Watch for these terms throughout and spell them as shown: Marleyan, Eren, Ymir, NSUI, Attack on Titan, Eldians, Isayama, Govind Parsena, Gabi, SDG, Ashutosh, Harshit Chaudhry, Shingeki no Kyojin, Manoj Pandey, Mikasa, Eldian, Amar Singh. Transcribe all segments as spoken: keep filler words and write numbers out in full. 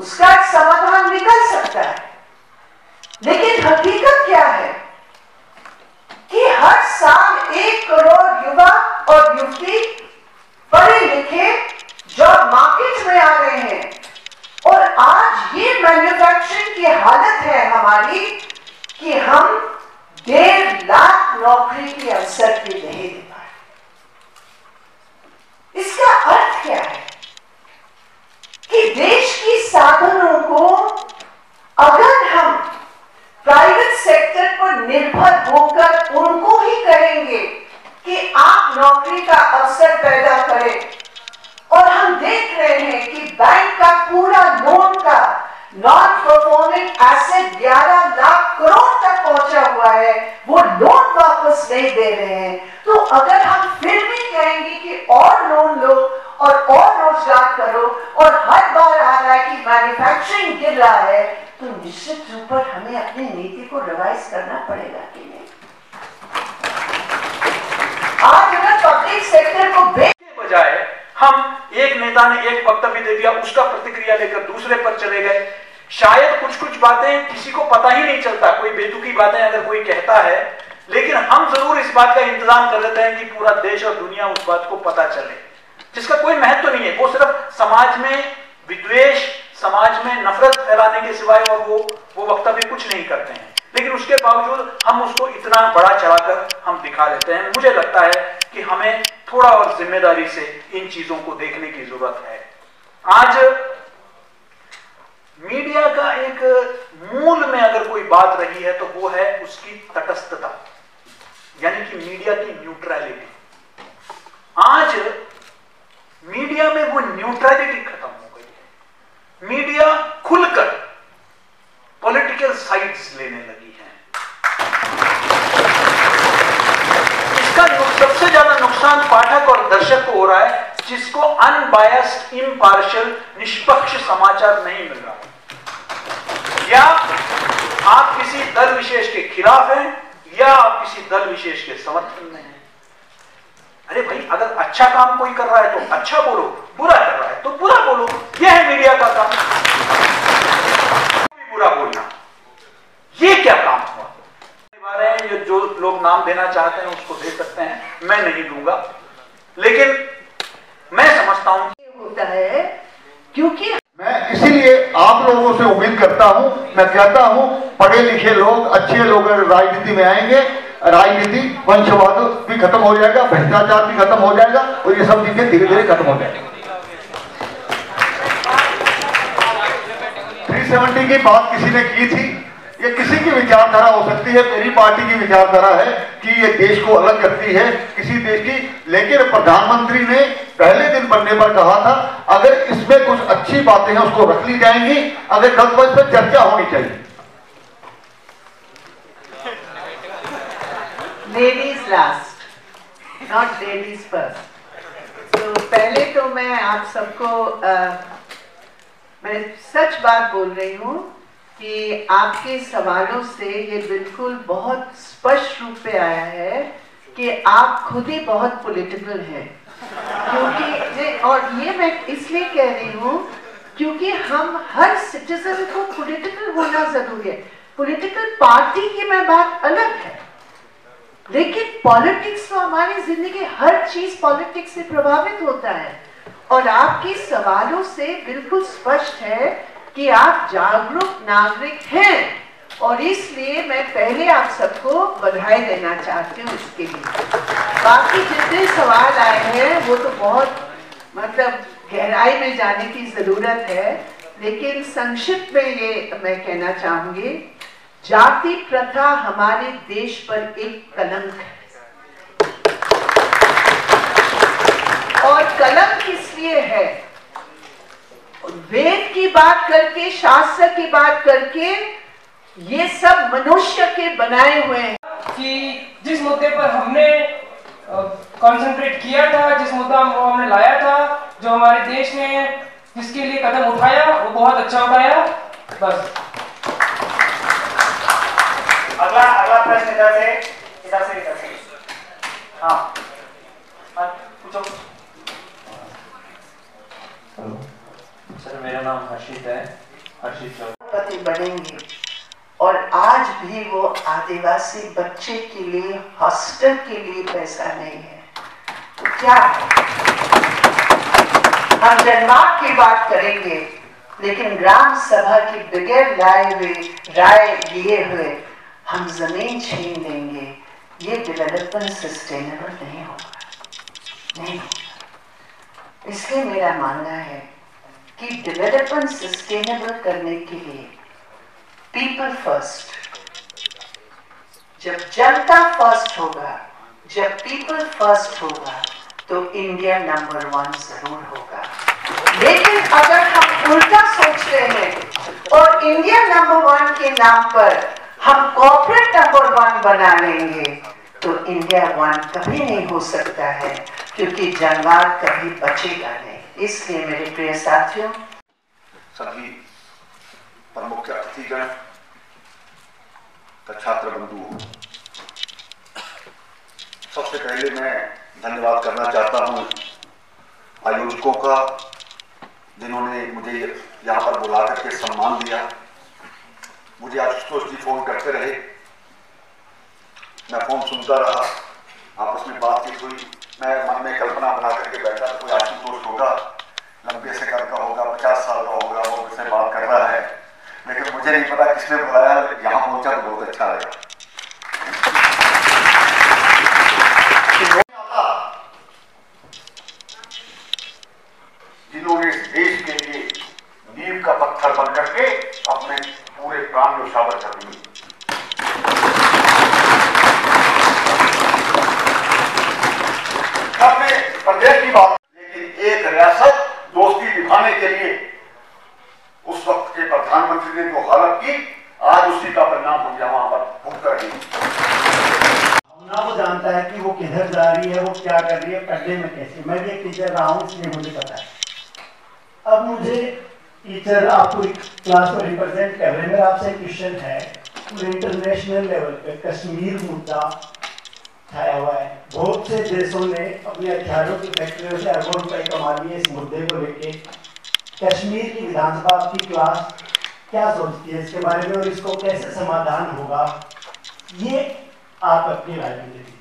उसका एक समाधान निकल सकता है। लेकिन हकीकत क्या है कि हर साल एक करोड़ युवा और युवती पढ़े लिखे जॉब मार्केट में आ रहे हैं और आज ये मैन्युफैक्चरिंग की हालत है हमारी कि हम डेढ़ लाख नौकरी के अवसर भी नहीं दे पा रहे। इसका अर्थ क्या है कि देश की साधनों को अगर हम प्राइवेट सेक्टर पर निर्भर होकर उनको ही करेंगे कि आप नौकरी का अवसर पैदा करें, और हम देख रहे हैं कि बैंक का पूरा लोन का नॉन परफॉर्मिंग एसेट ग्यारह लाख करोड़ तक पहुंचा हुआ है, वो लोन वापस नहीं दे रहे हैं। तो अगर हम फिर भी कहेंगे कि और लोन लो और और रोजगार करो और हर बार आ रहा है कि मैन्युफैक्चरिंग गिर रहा है, तो निश्चित रूप पर हमें अपनी नीति को रिवाइज करना पड़ेगा कि नहीं। आज अगर पब्लिक सेक्टर को बेचने बजाय हम एक नेता ने एक वक्तव्य दे दिया, उसका प्रतिक्रिया लेकर दूसरे पर चले गए, शायद कुछ कुछ बातें किसी को पता ही नहीं चलता, कोई बेतुकी बातें अगर कोई कहता है, लेकिन हम जरूर इस बात का इंतजाम कर लेते हैं कि पूरा देश और दुनिया उस बात को पता चले, जिसका कोई महत्व तो नहीं है। वो सिर्फ समाज में विद्वेष, समाज में नफरत फैलाने के सिवाय और वो वो वक्तव्य कुछ नहीं करते हैं, लेकिन उसके बावजूद हम उसको इतना बड़ा चढ़ाकर हम दिखा लेते हैं। मुझे लगता है कि हमें थोड़ा और जिम्मेदारी से इन चीजों को देखने की जरूरत है। आज मीडिया का एक मूल में अगर कोई बात रही है तो वो है उसकी तटस्थता, यानी कि मीडिया की न्यूट्रलिटी। आज मीडिया में वो न्यूट्रलिटी खत्म हो गई है। मीडिया खुलकर पॉलिटिकल साइड्स लेने लगी है। इसका सबसे ज्यादा नुकसान पाठक और दर्शक को हो रहा है, जिसको अनबायस्ड, इम्पार्शियल, निष्पक्ष समाचार नहीं मिल रहा। या आप किसी दल विशेष के खिलाफ हैं या आप किसी दल विशेष के समर्थन में हैं। अरे भाई, अगर अच्छा काम कोई कर रहा है तो अच्छा बोलो, बुरा कर रहा है तो बुरा बोलो। यह है मीडिया का काम। बुरा बोलना, ये क्या काम हुआ? ये जो लोग नाम देना चाहते हैं उसको दे सकते हैं, मैं नहीं दूंगा, लेकिन मैं समझता हूँ होता है क्योंकि मैं इसीलिए आप लोगों से उम्मीद करता हूँ, मैं कहता हूँ पढ़े लिखे लोग, अच्छे लोग राजनीति में आएंगे, राजनीति वंशवाद भी खत्म हो जाएगा, भ्रष्टाचार भी खत्म हो जाएगा और ये सब चीजें धीरे धीरे खत्म हो जाएंगी। तीन सौ सत्तर की बात किसी ने की थी, ये किसी की विचारधारा हो सकती है, मेरी पार्टी की विचारधारा है कि ये देश को अलग करती है किसी देश की, लेकिन प्रधानमंत्री ने पहले दिन बनने पर कहा था अगर इसमें कुछ अच्छी बातें हैं उसको रख ली जाएंगी, अगर गलत बात पर चर्चा होनी चाहिए। Ladies last, not ladies first. तो पहले तो मैं आप सबको, मैं सच बात बोल रही हूँ कि आपके सवालों से ये बिल्कुल बहुत स्पष्ट रूप से आया है कि आप खुद ही बहुत पॉलिटिकल हैं, क्योंकि और ये मैं इसलिए कह रही हूँ क्योंकि हम हर सिटीजन को पॉलिटिकल होना जरूरी है। पॉलिटिकल पार्टी की मैं बात अलग है, लेकिन पॉलिटिक्स तो हमारी जिंदगी, हर चीज पॉलिटिक्स से प्रभावित होता है। और आपके सवालों से बिल्कुल स्पष्ट है कि आप जागरूक नागरिक हैं और इसलिए मैं पहले आप सबको बधाई देना चाहती हूँ इसके लिए। बाकी जितने सवाल आए हैं वो तो बहुत, मतलब गहराई में जाने की जरूरत है, लेकिन संक्षिप्त में ये मैं कहना चाहूंगी, जाति प्रथा हमारे देश पर एक कलंक है। और कलंक इसलिए है, वेद की बात करके, शास्त्र की बात करके, ये सब मनुष्य के बनाए हुए हैं। कि जिस मुद्दे पर हमने कंसंट्रेट किया था, जिस मुद्दा को हमने लाया था, जो हमारे देश ने जिसके लिए कदम उठाया, वो बहुत अच्छा उठाया। बस अगला अगला प्रश्न इधर से इधर से इधर से हाँ पूछो। सर, मेरा नाम हर्षित है। हर्षित बनेंगे। और आज भी वो आदिवासी बच्चे के लिए हॉस्टल के लिए पैसा नहीं है तो क्या है? हम जनमात की बात करेंगे लेकिन ग्राम सभा की बगैर लाए हुए राय लिए हुए हम जमीन छीन देंगे। ये डेवलपमेंट सस्टेनेबल नहीं होगा, नहीं होगा। इसलिए मेरा मानना है कि डेवलपमेंट सस्टेनेबल करने के लिए पीपल फर्स्ट, जब जनता फर्स्ट होगा, जब पीपल फर्स्ट होगा तो इंडिया नंबर वन जरूर होगा। लेकिन अगर हम उल्टा सोचते हैं और इंडिया नंबर वन के नाम पर हम कॉर्पोरेट नंबर वन बना लेंगे तो इंडिया वन कभी नहीं हो सकता है, क्योंकि जनवाद कभी बचेगा नहीं। इसलिए मेरे प्रिय साथियों, सभी प्रमुख अतिथिगण का छात्र बंधु, सबसे पहले मैं धन्यवाद करना चाहता हूँ आयोजकों का जिन्होंने मुझे यहाँ पर बुला करके सम्मान दिया। मुझे आशुतोष जी फोन करते रहे, मैं फोन सुनता रहा, आपस में बातचीत हुई। मैं मन में कल्पना बना करके बैठा कोई आशुतोष होगा, लंबे से कर का होगा, पचास साल का होगा, वो मुझसे बात कर रहा है, लेकिन मुझे नहीं पता किसने बुलाया। यहाँ पहुंचा तो बहुत अच्छा लगा। जिन्होंने इस देश के लिए नींव का पत्थर बन करके अपने पूरे प्राण न्योछावर कर दिए, अपने प्रदेश की बात, लेकिन एक रियासत दोस्ती निभाने के लिए उस वक्त के प्रधानमंत्री ने जो हालत की, आज उसी का परिणाम हो गया। वहां पर भुगत रही ना, वो जानता है कि वो किधर जा रही है, वो क्या कर रही है, पढ़ने में कैसे। मैं भी एक टीचर रहा हूँ इसलिए मुझे पता है। अब मुझे टीचर आपको क्लास में रिप्रेजेंट कर रहे हैं, मेरा आपसे क्वेश्चन है, इंटरनेशनल लेवल पे कश्मीर मुद्दा उठाया हुआ है, बहुत से देशों ने अपने हथियारों की फैक्ट्रियों से अरबों रुपए कमा लिए इस मुद्दे को लेकर। कश्मीर की विधानसभा की क्लास क्या सोचती है इसके बारे में और इसको कैसे समाधान होगा, ये आप अपनी राय में दीजिए।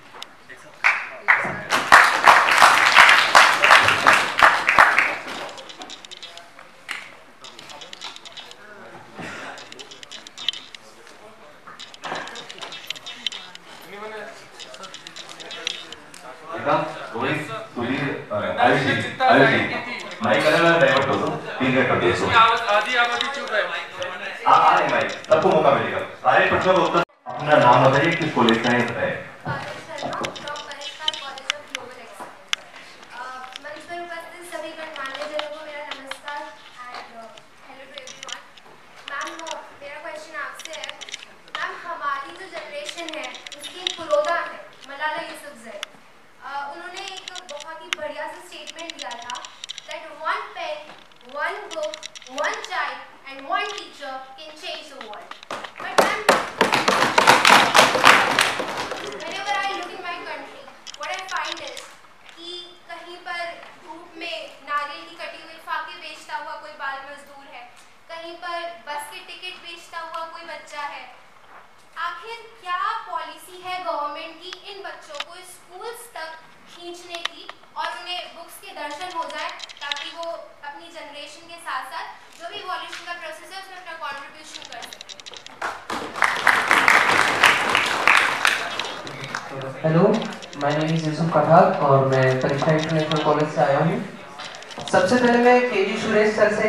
सबको मौका मिलेगा, सारे प्रश्नों का उत्तर। अपना नाम बताइए, किस कॉलेज का है?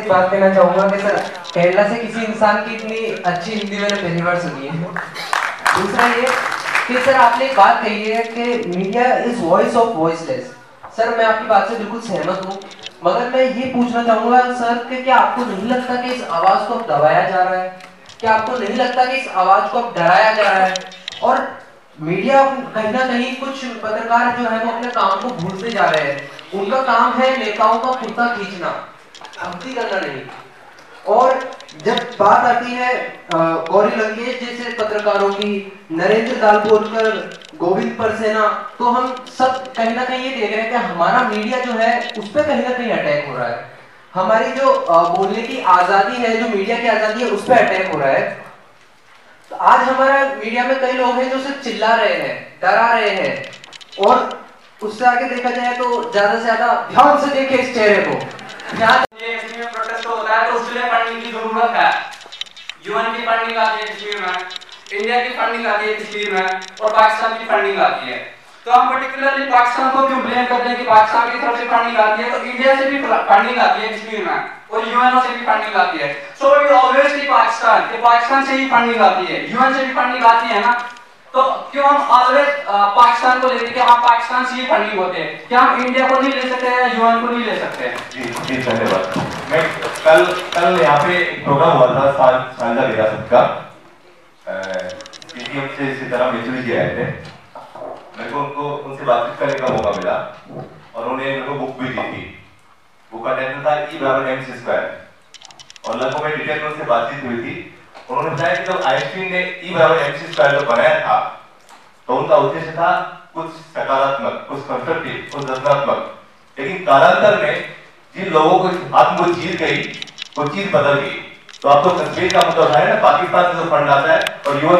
बात कहना चाहूंगा कि सर, केरला से किसी इंसान की इतनी अच्छी हिंदी मैंने पहली बार सुनी है। दूसरा ये कि सर, आपने एक बात कही है कि media is voice of voiceless. Sir, मैं आपकी बात से बिल्कुल सहमत हूँ, मगर मैं ये पूछना चाहूंगा सर कि क्या आपको नहीं लगता कि इस आवाज को अब दबाया जा रहा है? क्या आपको नहीं लगता कि इस आवाज को अब डराया जा रहा है? और मीडिया कहीं ना कहीं कुछ पत्रकार जो है वो अपने काम को भूलते जा रहे हैं। उनका काम है नेताओं का कुर्ता खींचना, भक्ति करना नहीं। और जब बात आती है गौरी लंकेश जैसे पत्रकारों की, नरेंद्र दालपोदकर, गोविंद परसेना, तो हम सब कहीं ना कहीं ये देख रहे हैं कि हमारा मीडिया जो है उस पर कहीं ना कहीं अटैक हो रहा है। हमारी जो बोलने की आजादी है, जो मीडिया की आजादी है, उस पर अटैक हो रहा है। तो आज हमारा मीडिया में कई लोग हैं जो सिर्फ चिल्ला रहे हैं, डरा रहे हैं, और उससे आगे देखा जाए तो ज्यादा से ज्यादा ध्यान से देखें इस चेहरे को। यहाँ में प्रोटेस्ट हो रहा है तो उसके लिए पढ़ने की जरूरत है। यूएन की फंडिंग आती है कश्मीर में, इंडिया की फंडिंग आती है कश्मीर में, और पाकिस्तान की फंडिंग आती है। तो हम पर्टिकुलरली पाकिस्तान को क्यों ब्लेम करते हैं कि पाकिस्तान की तरफ से फंडिंग आती है? तो इंडिया से भी फंडिंग आती है कश्मीर में, और यूएन से भी फंडिंग आती है। So we always see Pakistan, कि पाकिस्तान से ही फंडिंग आती है, यूएन से भी फंडिंग आती है ना। तो क्यों हम ऑलवेज पाकिस्तान को लेते हैं कि हम पाकिस्तान से ही फंडिंग होते हैं? क्या हम इंडिया को नहीं ले सकते या यूएन को नहीं ले सकते? जी जी धन्यवाद। मैं कल कल यहाँ पे एक प्रोग्राम हुआ था साल साझा विरासत का, पीटीएम से इसी तरह मिचुरी जी आए थे। मेरे को उनको उनसे बातचीत करने का मौका मिला और उन्होंने मेरे को बुक भी दी थी। बुक का टाइटल था ई बराबर एम सी स्क्वायर, और लगभग मैं डिटेल में उनसे बातचीत हुई थी। उन्होंने बताया कि जब आइंस्टीन ने ई बराबर एम सी स्क्वायर बनाया था तो उनका उद्देश्य था कुछ सकारात्मक, कुछ कंस्ट्रक्टिव, कुछ रचनात्मक, लेकिन कालांतर में जिन लोगों को आत्म को चीज गई, वो चीज बदल गई। तो आपको तो कश्मीर का मतलब है ना, पाकिस्तान से फंड आता है और यूएन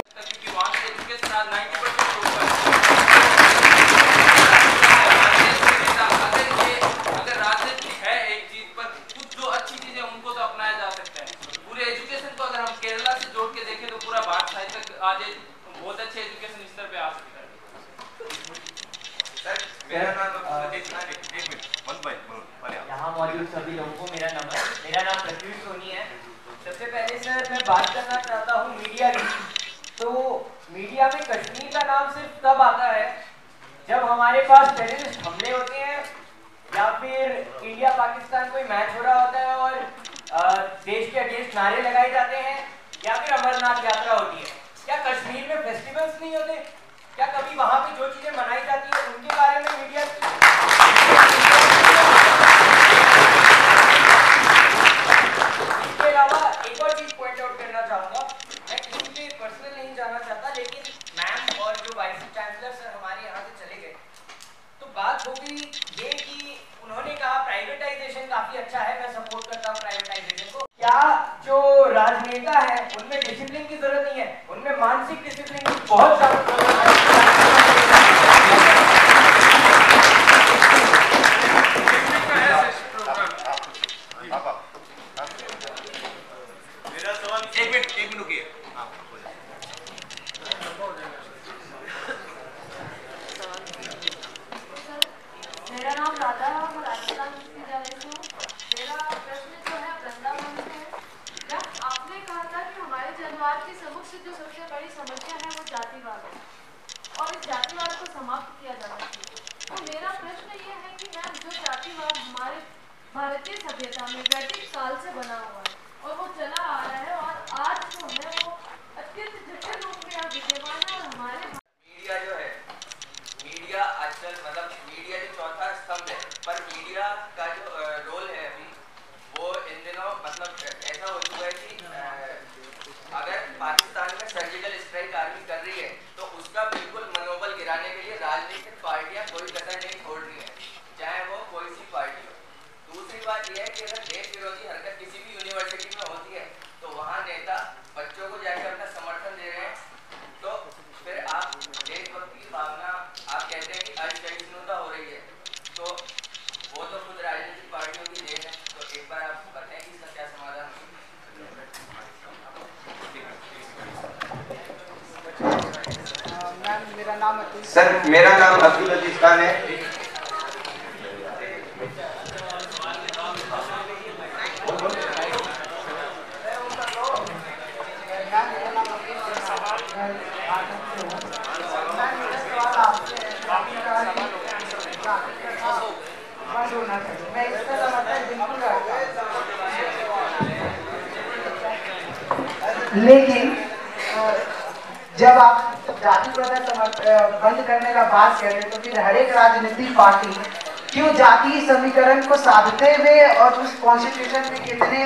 कॉन्स्टिट्यूशन में कितने,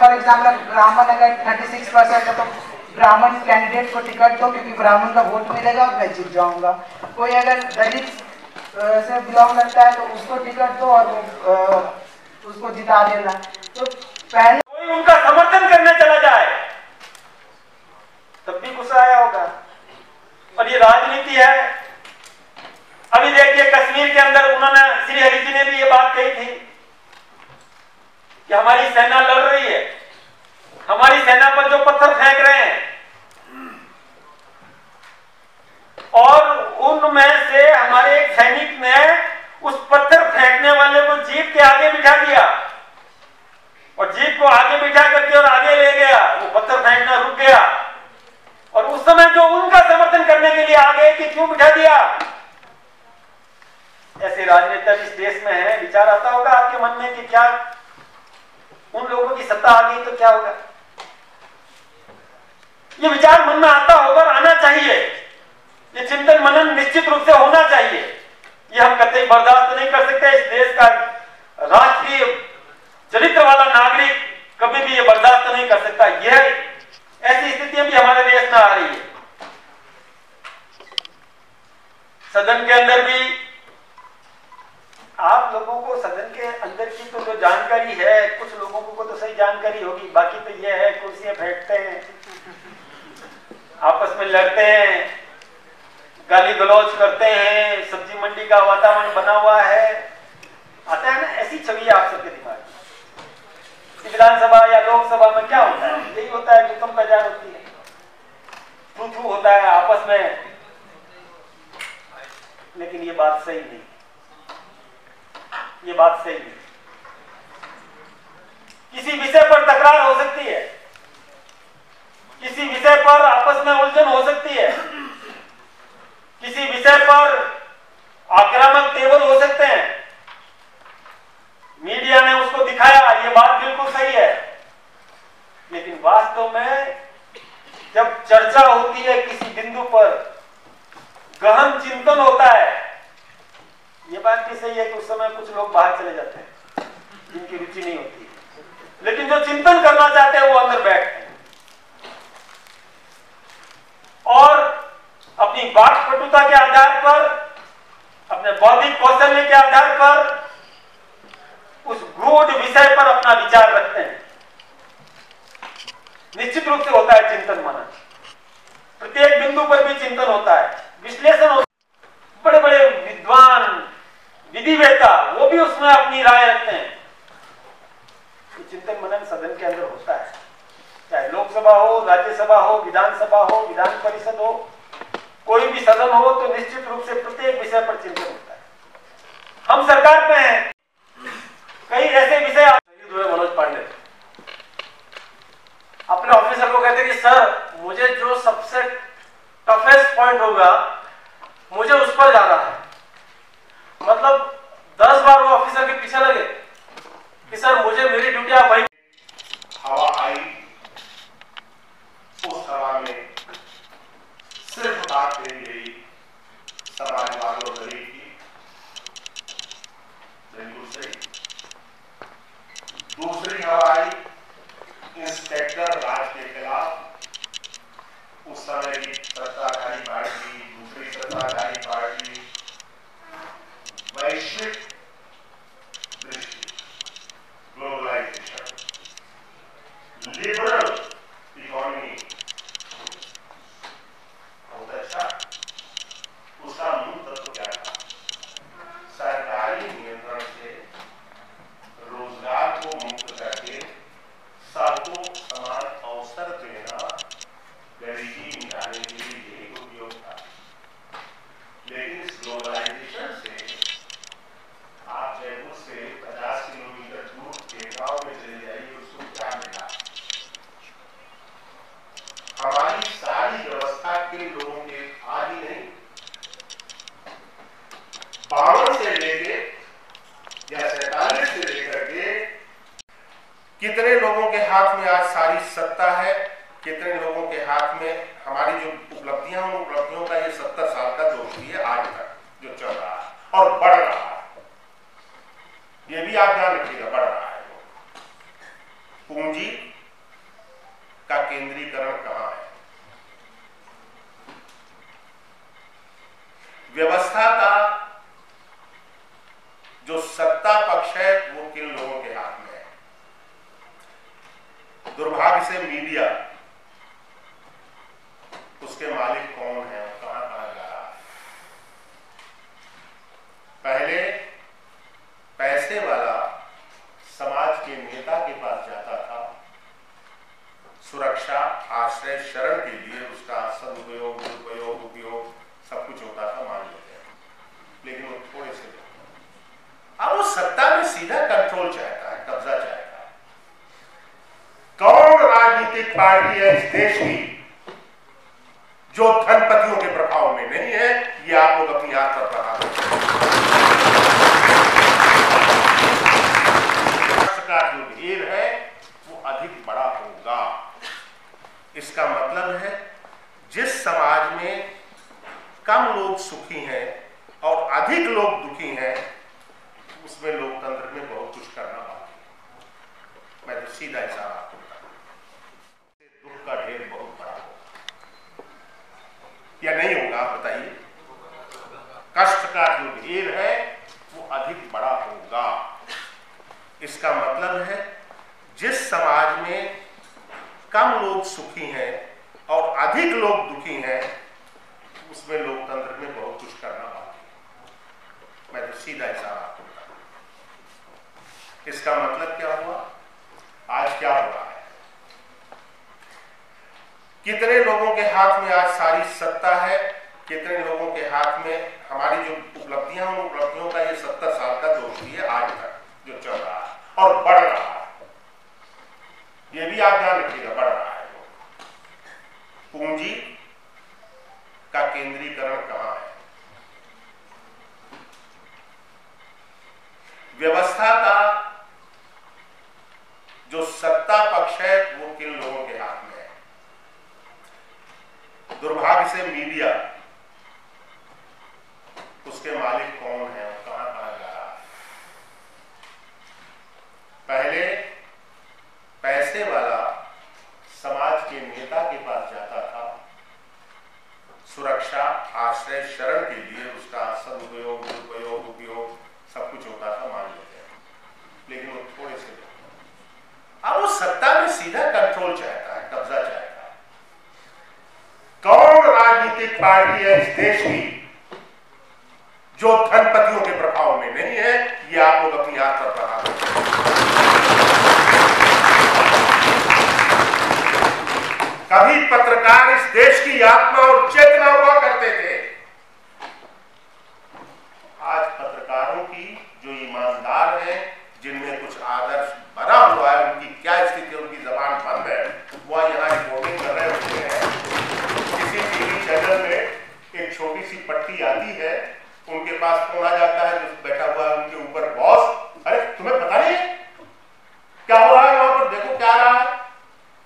फॉर एग्जाम्पल ब्राह्मण अगर छत्तीस परसेंट है तो ब्राह्मण कैंडिडेट को टिकट दो क्योंकि ब्राह्मण का वोट मिलेगा और मैं जीत जाऊंगा। कोई अगर दलित से बिलोंग लगता है तो उसको टिकट दो और उसको जिता देना। तो पहले कोई उनका समर्थन करने चला जाए तब भी गुस्सा आया होगा। और ये राजनीति है। अभी देखिए कश्मीर के अंदर उन्होंने श्री हरि जी ने भी ये बात कही थी कि हमारी सेना लड़ रही है, हमारी सेना पर जो पत्थर फेंक रहे हैं और उनमें से हमारे एक सैनिक ने उस पत्थर फेंकने वाले को जीप के आगे बिठा दिया और जीप को आगे बिठा करके और आगे ले गया, वो पत्थर फेंकना रुक गया। और उस समय जो उनका समर्थन करने के लिए आ गए कि क्यों बिठा दिया। ऐसे राजनेता इस देश में है। विचार आता होगा आपके मन में कि क्या उन लोगों की सत्ता आ गई तो क्या होगा। ये विचार मन में आता होगा, आना चाहिए। ये चिंतन मनन निश्चित रूप से होना चाहिए। ये हम कतई बर्दाश्त नहीं कर सकते। इस देश का राष्ट्रीय चरित्र वाला नागरिक कभी भी ये बर्दाश्त नहीं कर सकता। यह ऐसी स्थितियां भी हमारे देश में आ रही है। सदन के अंदर भी आप लोगों को सदन के अंदर की तो जो जानकारी है, कुछ लोगों को तो सही जानकारी होगी, बाकी तो यह है कुर्सियां बैठते हैं, आपस में लड़ते हैं, गाली गलौज करते हैं, सब्जी मंडी का वातावरण बना हुआ है। आता है ना ऐसी छवि आप सबके दिमाग में। विधानसभा या लोकसभा में क्या होता है? यही होता है, तुतम बाजार होती है, थू थू होता है आपस में। लेकिन ये बात सही नहीं, ये बात सही है। किसी विषय पर तकरार हो सकती है, किसी विषय पर आपस में उलझन हो सकती है, किसी विषय पर आक्रामक तेवर हो सकते हैं। मीडिया ने उसको दिखाया, ये बात बिल्कुल सही है। लेकिन वास्तव में जब चर्चा होती है किसी बिंदु पर, गहन चिंतन होता है, ये बात भी सही है कि उस समय कुछ लोग बाहर चले जाते हैं जिनकी रुचि नहीं होती है। लेकिन जो चिंतन करना चाहते हैं वो अंदर बैठते हैं और अपनी वाक्पटुता के आधार पर, अपने बौद्धिक कौशल्य के आधार पर उस गूढ़ विषय पर अपना विचार रखते हैं। निश्चित रूप से होता है चिंतन मनन। प्रत्येक बिंदु पर भी चिंतन होता है, विश्लेषण होता है। बड़े बड़े विद्वान, विधिवेता, वो भी उसमें अपनी राय रखते हैं। तो चिंतन मनन सदन के अंदर होता है, चाहे लोकसभा हो, राज्यसभा हो, विधानसभा हो, विधान परिषद हो, कोई भी सदन हो, तो निश्चित रूप से प्रत्येक विषय पर चिंतन होता है। हम सरकार में हैं, कई ऐसे विषय। मनोज पांडे अपने ऑफिसर को कहते कि सर मुझे जो सबसे टफेस्ट पॉइंट होगा मुझे उस पर जाना है। मतलब दस बार वो ऑफिसर के पीछे लगे कि सर मुझे मेरी ड्यूटी आप भाई। हवा आई उस सभा में सिर्फ बात करी गई सभा वालों गरीब की, बिल्कुल सही। दूसरी हवा आई इंस्पेक्टर राज के खिलाफ। उस समय की सत्ताधारी पार्टी, दूसरी सत्ताधारी पार्टी वैश्विक दृष्टि, ग्लोबलाइजेशन, लिबरल इकोनॉमी, बहुत अच्छा। उसका मूल तत्व क्या था? सरकारी नियंत्रण से रोजगार को मुक्त करके सबको समान अवसर देना, गरीबी निकालने के लिए यही उपयोग था। लेकिन इस ग्लोबलाइजेशन से आप जयपुर से पचास किलोमीटर दूर के गांव में चले जाइए, उसको क्या मिला? हमारी सारी व्यवस्था के लोगों के आदि नहीं। बावन से लेके या सैतालीस से लेकर के कितने लोगों के हाथ में आज सारी सत्ता है, कितने लोगों के हाथ में हमारी जो उपलब्धियां, उन उपलब्धियों का ये सत्तर साल का दौर है आज तक जो चल रहा है और बढ़ रहा है। ये भी आप ध्यान रखिएगा, बढ़ रहा है। पूंजी का केंद्रीकरण कहां है? व्यवस्था का प्रकार से मीडिया उसके मालिक कौन है, कहां कहां जा रहा है। पहले पैसे वाला समाज के नेता के पास जाता था सुरक्षा, आश्रय, शरण के लिए, उसका सदुपयोग दुरुपयोग उपयोग सब कुछ होता था, मान लेते हैं, लेकिन वो थोड़े से अब वो सत्ता में सीधा कंट्रोल चाहता है, कब्जा चाहता है। कौन राजनीतिक पार्टी है इस देश की जो धनपतियों के प्रभाव में नहीं है, ये आप लोग अपनी याद पर बना का जो ढेर है वो अधिक बड़ा होगा। इसका मतलब है जिस समाज में कम लोग सुखी हैं और अधिक लोग दुखी हैं उसमें लोकतंत्र में बहुत कुछ करना बाकी है। मैं तो सीधा हिसाब आपको दुख का ढेर बहुत बड़ा होगा या नहीं होगा, आप बताइए। कष्ट का जो ढेर है वो अधिक बड़ा होगा। इसका मतलब है जिस समाज में कम लोग सुखी हैं और अधिक लोग दुखी हैं उसमें लोकतंत्र में बहुत कुछ करना बाकी है। मैं तो सीधा हिसाब आपको बताऊं। इसका मतलब क्या हुआ, आज क्या हो रहा है, कितने लोगों के हाथ में आज सारी सत्ता है, कितने लोगों के हाथ में हमारी जो उपलब्धियां हैं उन उपलब्धियों का ये सत्तर साल का दोष भी है आज तक जो चल रहा है और बढ़ रहा है। ये भी आप ध्यान रखिएगा, बढ़ रहा है। पूंजी का केंद्रीकरण कहां है, व्यवस्था का जो सत्ता पक्ष है वो किन लोगों के हाथ में। दुर्भाग्य से मीडिया उसके मालिक कौन है, कहां कहां जा रहा है। पहले पैसे वाला समाज के नेता के पास जाता था सुरक्षा, आश्रय, शरण के लिए, उसका सदुपयोग दुरुपयोग उपयोग सब कुछ होता था, मान लेते हैं, लेकिन वो थोड़े से अब वो सत्ता में सीधा कंट्रोल चाहता है, कब्जा चाहता है। कौन राजनीतिक पार्टी है इस देश की जो धनपतियों के प्रभाव में नहीं है, ये आप लोग अपनी याद पर बना दें। कभी पत्रकार इस देश की आत्मा और चेतना हुआ करते थे, आज पत्रकारों की जो ईमानदार हैं, जिनमें कुछ आदर्श बना हुआ है, उनकी क्या स्थिति, उनकी जबान बंद है, वह यहाँ रिपोर्टिंग कर रहे होते हैं। में एक छोटी सी पट्टी आती है, उनके पास फोन आ जाता है, जो बैठा हुआ है उनके ऊपर बॉस, अरे तुम्हें पता नहीं क्या हो रहा है वहां पर, देखो क्या रहा है।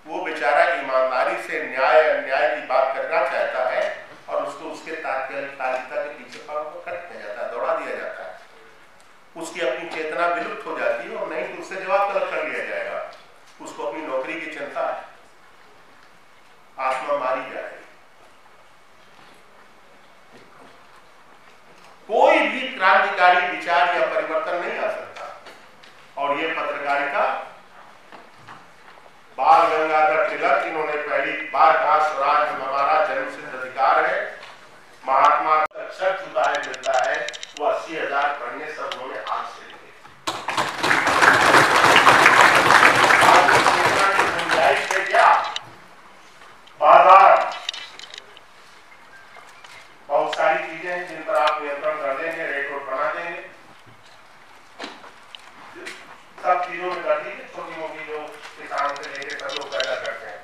वो बेचारा ईमानदारी से न्याय अन्याय की बात करना चाहता है और उसको उसके तात्कालिकता के पीछे कर दिया जाता है, दौड़ा दिया जाता है। उसकी अपनी चेतना विलुप्त हो जाती है और नहीं तो उससे जवाब तलब कर लिया जाएगा, उसको अपनी नौकरी की चिंता है, आत्मा मारी जाएगी। कोई भी क्रांतिकारी विचार या परिवर्तन नहीं आ सकता। और ये पत्रकारिता, बाल गंगाधर तिलक इन्होंने पहली बार कहा स्वराज हमारा जन्मसिद्ध अधिकार है, महात्मा अक्षर चुका है मिलता है वो अस्सी हजार पढ़ने सब उन्होंने हाथ से लिए। क्या बाजार बहुत सारी चीजें हैं जिन पर आप नियंत्रण कर देंगे, रेकॉर्ड बना देंगे, सब चीजों में कर दीजिए। छोटी मोटी जो किसान से लेकर सब लोग पैदा करते हैं,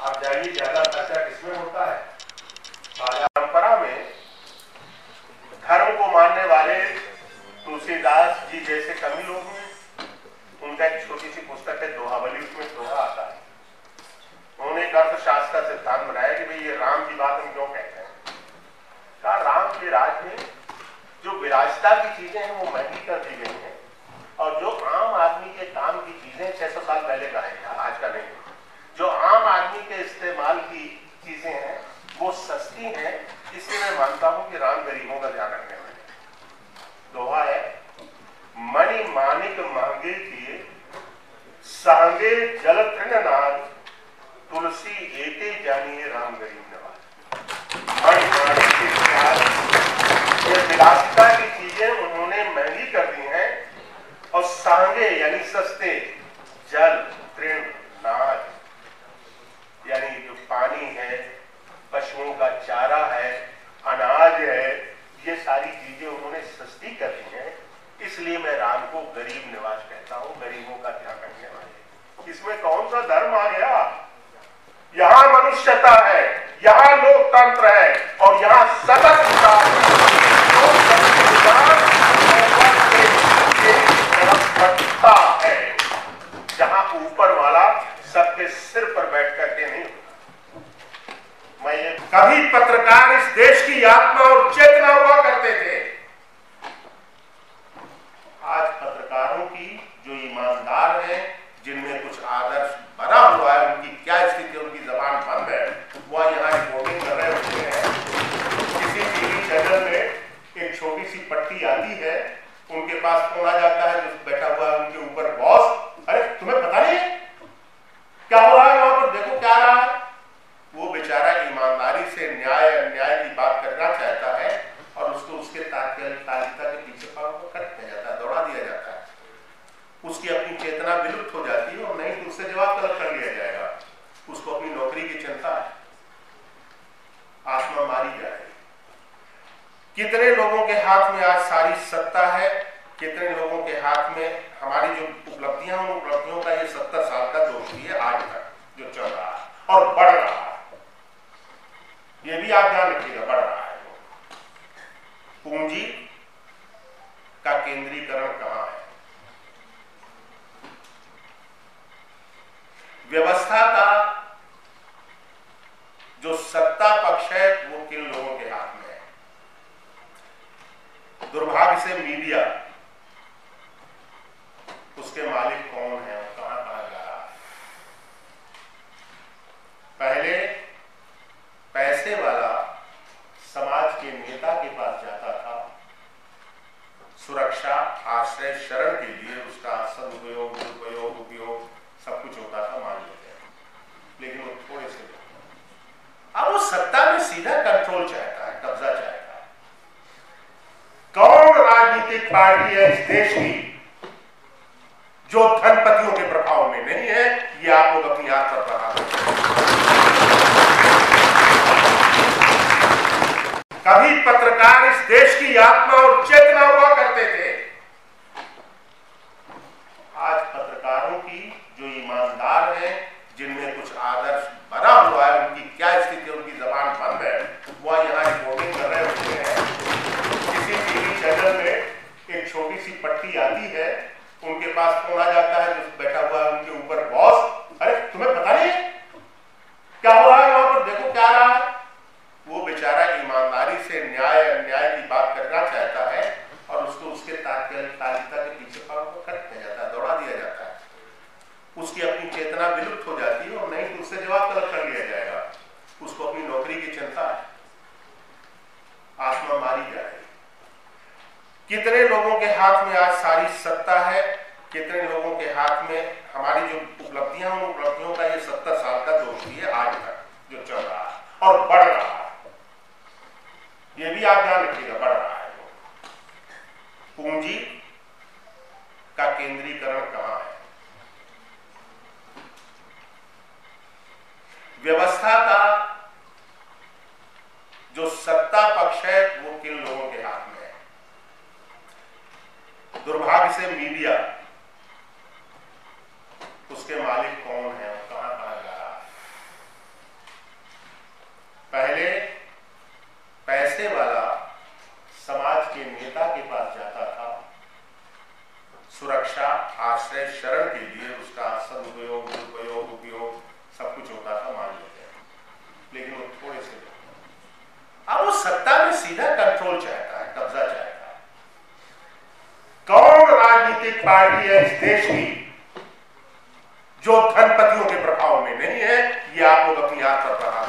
आप जाइए ज्यादा खर्चा किसमें होता है। परंपरा में धर्म को मानने वाले तुलसीदास जी जैसे कमी लोग हैं, उनका एक छोटी सी पुस्तक है दोहावली, उसमें दोहा आता है। उन्होंने एक अर्थशास्त्र का सिद्धांत बनाया कि भाई ये राम की बात हम क्यों कहते हैं। राम के राज में जो विरासता की चीजें हैं वो महंगी कर दी गई हैं और जो आम आदमी के काम की चीजें छह सौ साल पहले का है, आज का नहीं, जो आम आदमी के इस्तेमाल की चीजें हैं वो सस्ती हैं। इसलिए मैं मानता हूं कि राम गरीबों का ध्यान रखने वाले। दोहा है, मणि मानिक महंगे किए सांगे जलथन नाद तुलसी लेते जानिए राम गरीब नवाज। के साथ ये विलासिता की चीजें उन्होंने महंगी कर दी हैं और सांगे यानी सस्ते जल तृण नाद यानी जो पानी है, पशुओं का चारा है, अनाज है, ये सारी चीजें उन्होंने सस्ती कर दी हैं, इसलिए मैं राम को गरीब निवास कहता हूं, गरीबों का ध्यान रखने वाले। इसमें कौन सा धर्म आ गया? यहाँ मनुष्यता है, यहाँ लोकतंत्र है और यहाँ सतत विकास है, जहाँ ऊपर वाला सबके सिर पर बैठ करके नहीं। मैं ये कभी पत्रकार इस देश की आत्मा और चेतना हुआ करते थे। आज पत्रकारों की जो ईमानदार हैं, जिनमें कुछ आदर्श भरा हुआ है, उनकी क्या स्थिति, उनकी जबान बंद है, वह यहाँ रिपोर्टिंग कर रहे होते हैं। किसी टीवी चैनल में एक छोटी सी पट्टी आती है, उनके पास फोन आ जाता है, जो बैठा हुआ है उनके ऊपर बॉस, अरे तुम्हें पता नहीं क्या हो रहा है वहां पर, देखो क्या रहा है। वो बेचारा ईमानदारी से न्याय अन्याय की बात करना चाहता है और उसको उसके तात्कालिकता के पीछे करते जाता है, दौड़ा दिया जाता है। उसकी अपनी चेतना विलुप्त हो जाती है और नहीं तो उससे जवाब तलब कर लिया जाएगा, उसको अपनी नौकरी की चिंता है, आत्मा मारी जाएगी। कितने लोगों के हाथ में आज सारी सत्ता है, कितने लोगों के हाथ में हमारी जो उपलब्धियां उन उपलब्धियों का ये सत्तर साल का दोष भी है आज तक जो चल रहा है और बढ़ रहा है। ये भी आप ध्यान रखिएगा, बढ़ रहा है। पूंजी का केंद्रीकरण कहां है? व्यवस्था का जो सत्ता पक्ष है वो किन लोगों के हाथ में है? दुर्भाग्य से मीडिया उसके मालिक कौन है और कहां कहां जा रहा है? पहले पैसे वाला समाज के नेता के पास जाता था सुरक्षा आश्रय शरण के लिए, उसका सदुपयोग दुरुपयोग उपयोग सब कुछ होता था, मान लेते हैं, लेकिन वो थोड़े से अब वो सत्ता में सीधा कंट्रोल चाहता है, कब्जा चाहता है। कौन राजनीतिक पार्टी है इस देश की जो धनपतियों के प्रभाव में नहीं है? ये आप लोग अपनी याद कर रहा है। कभी पत्रकार इस देश की आत्मा और चेतना हुआ करते थे। आज पत्रकारों की जो ईमानदार हैं, जिनमें कुछ आदर्श भरा हुआ है, उनकी क्या स्थिति, उनकी जबान बंद है, वह यहाँ रिपोर्टिंग कर रहे होते हैं। किसी टीवी चैनल में एक छोटी सी पट्टी आती है, उनके पास फोन आ जाता है, जो बैठा हुआ है उनके ऊपर बॉस, अरे तुम्हें पता नहीं क्या हो रहा है वहां पर, देखो क्या रहा है। वो बेचारा ईमानदारी से न्याय अन्याय की बात करना चाहता है और उसको उसके तात्कालिकता के पीछे करते जाता है, दौड़ा दिया जाता है। उसकी अपनी चेतना विलुप्त हो जाती है और नहीं तो उससे जवाब तलब कर लिया जाएगा, उसको अपनी नौकरी की चिंता है, आत्मा मारी जाएगी। कितने लोगों के हाथ में आज सारी सत्ता है, कितने लोगों के हाथ में हमारी जो उपलब्धियां उन उपलब्धियों का ये सत्तर साल का दोष भी है आज तक जो चल रहा है और बढ़ रहा है। ये भी आप ध्यान रखिएगा, बढ़ रहा है। पूंजी का केंद्रीकरण कहां है? व्यवस्था का जो सत्ता पक्ष है वो किन लोगों के हाथ में है? दुर्भाग्य से मीडिया उसके मालिक कौन है और कहां कहां जा रहा है? पहले पैसे वाला समाज के नेता के पास जाता था सुरक्षा आश्रय शरण के लिए, उसका सदुपयोग दुरुपयोग उपयोग सब कुछ होता था, मान लेते हैं, लेकिन वो थोड़े से अब वो सत्ता में सीधा कंट्रोल चाहता है, कब्जा चाहता है। कौन राजनीतिक पार्टी है इस देश की जो धनपतियों के प्रभाव में नहीं है? ये आप लोग अपनी याद कर रहा है।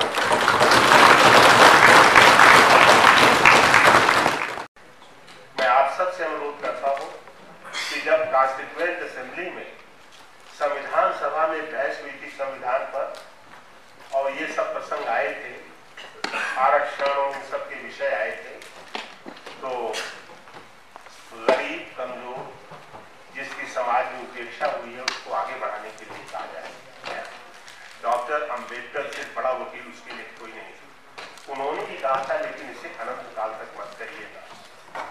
सबसे अनुरोध करता हूं कि जब कॉन्स्टिट्यूएंट असेंबली में संविधान अनंत काल तक मत करिएगा।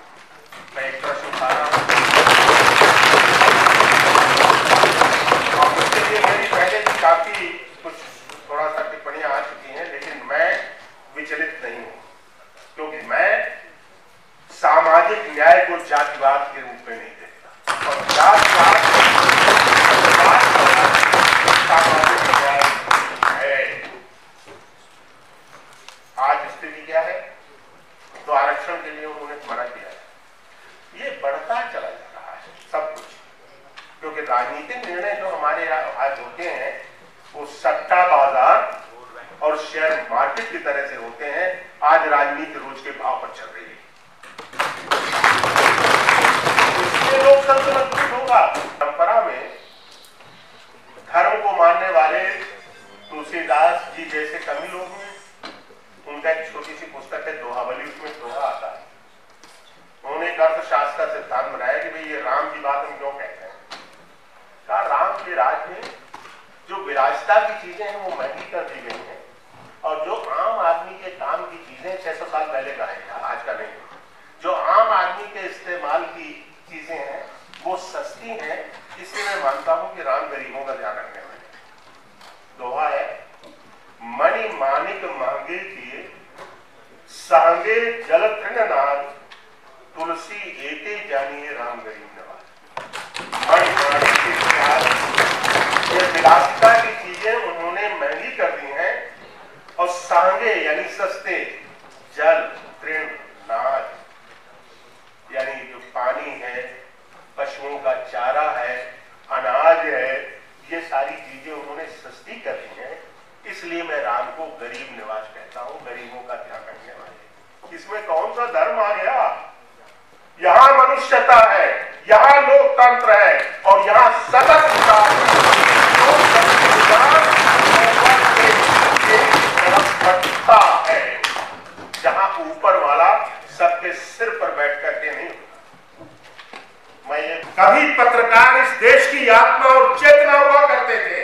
मैं एक प्रश्न उठा रहा हूँ और उसके लिए मेरी पहले भी काफी कुछ थोड़ा सा टिप्पणियां आ चुकी हैं, लेकिन मैं विचलित नहीं हूँ क्योंकि मैं सामाजिक न्याय को जातिवाद के रूप में नहीं देखता और जातिवाद सामाजिक न्याय है। आज स्थिति क्या है तो आरक्षण के लिए उन्होंने मना किया है, ये बढ़ता चला जा रहा है सब कुछ, क्योंकि राजनीतिक निर्णय जो हमारे आज होते हैं वो सट्टा बाजार और शेयर मार्केट की तरह से होते हैं। आज राजनीति रोज के भाव पर चल रही है, लोकतंत्र होगा। परंपरा में धर्म को मानने वाले तुलसीदास जी जैसे कवि लोग हैं, उनका एक छोटी सी पुस्तक है दोहावली, उसमें दोहा आता है। उन्होंने एक अर्थशास्त्र का सिद्धांत बनाया कि भाई ये राम की बात हम क्यों कहते हैं, कहा राम के राज में जो विरासता की चीजें हैं वो महंगी कर दी गई है और जो आम आदमी के काम की चीजें छह सौ साल पहले का है, आज का नहीं, जो आम आदमी के इस्तेमाल की चीजें हैं वो सस्ती हैं, इसलिए मैं मानता हूं कि राम गरीबों का ध्यान रखने वाले। दोहा है, मणि माणिक मांगे किए सांगे जल तृणनाद, तुलसी एते जानिए राम गरीब नवाज। मणि माणिक के साथ ये विलासिता की चीजें उन्होंने महंगी कर दी हैं और सांगे यानी सस्ते, जल तृणनाद यानी जो पानी है, पशुओं का चारा है, अनाज है, ये सारी चीजें उन्होंने सस्ती कर दी हैं, इसलिए मैं राम को गरीब निवाज कहता हूँ, गरीबों का ध्यान रखने वाले। इसमें कौन सा धर्म आ गया? यहाँ मनुष्यता है, यहाँ लोकतंत्र है और यहाँ सतत विकास है, जहाँ ऊपर वाला सबके सिर पर बैठ करके नहीं। मैं ये कभी पत्रकार इस देश की आत्मा और चेतना हुआ करते थे,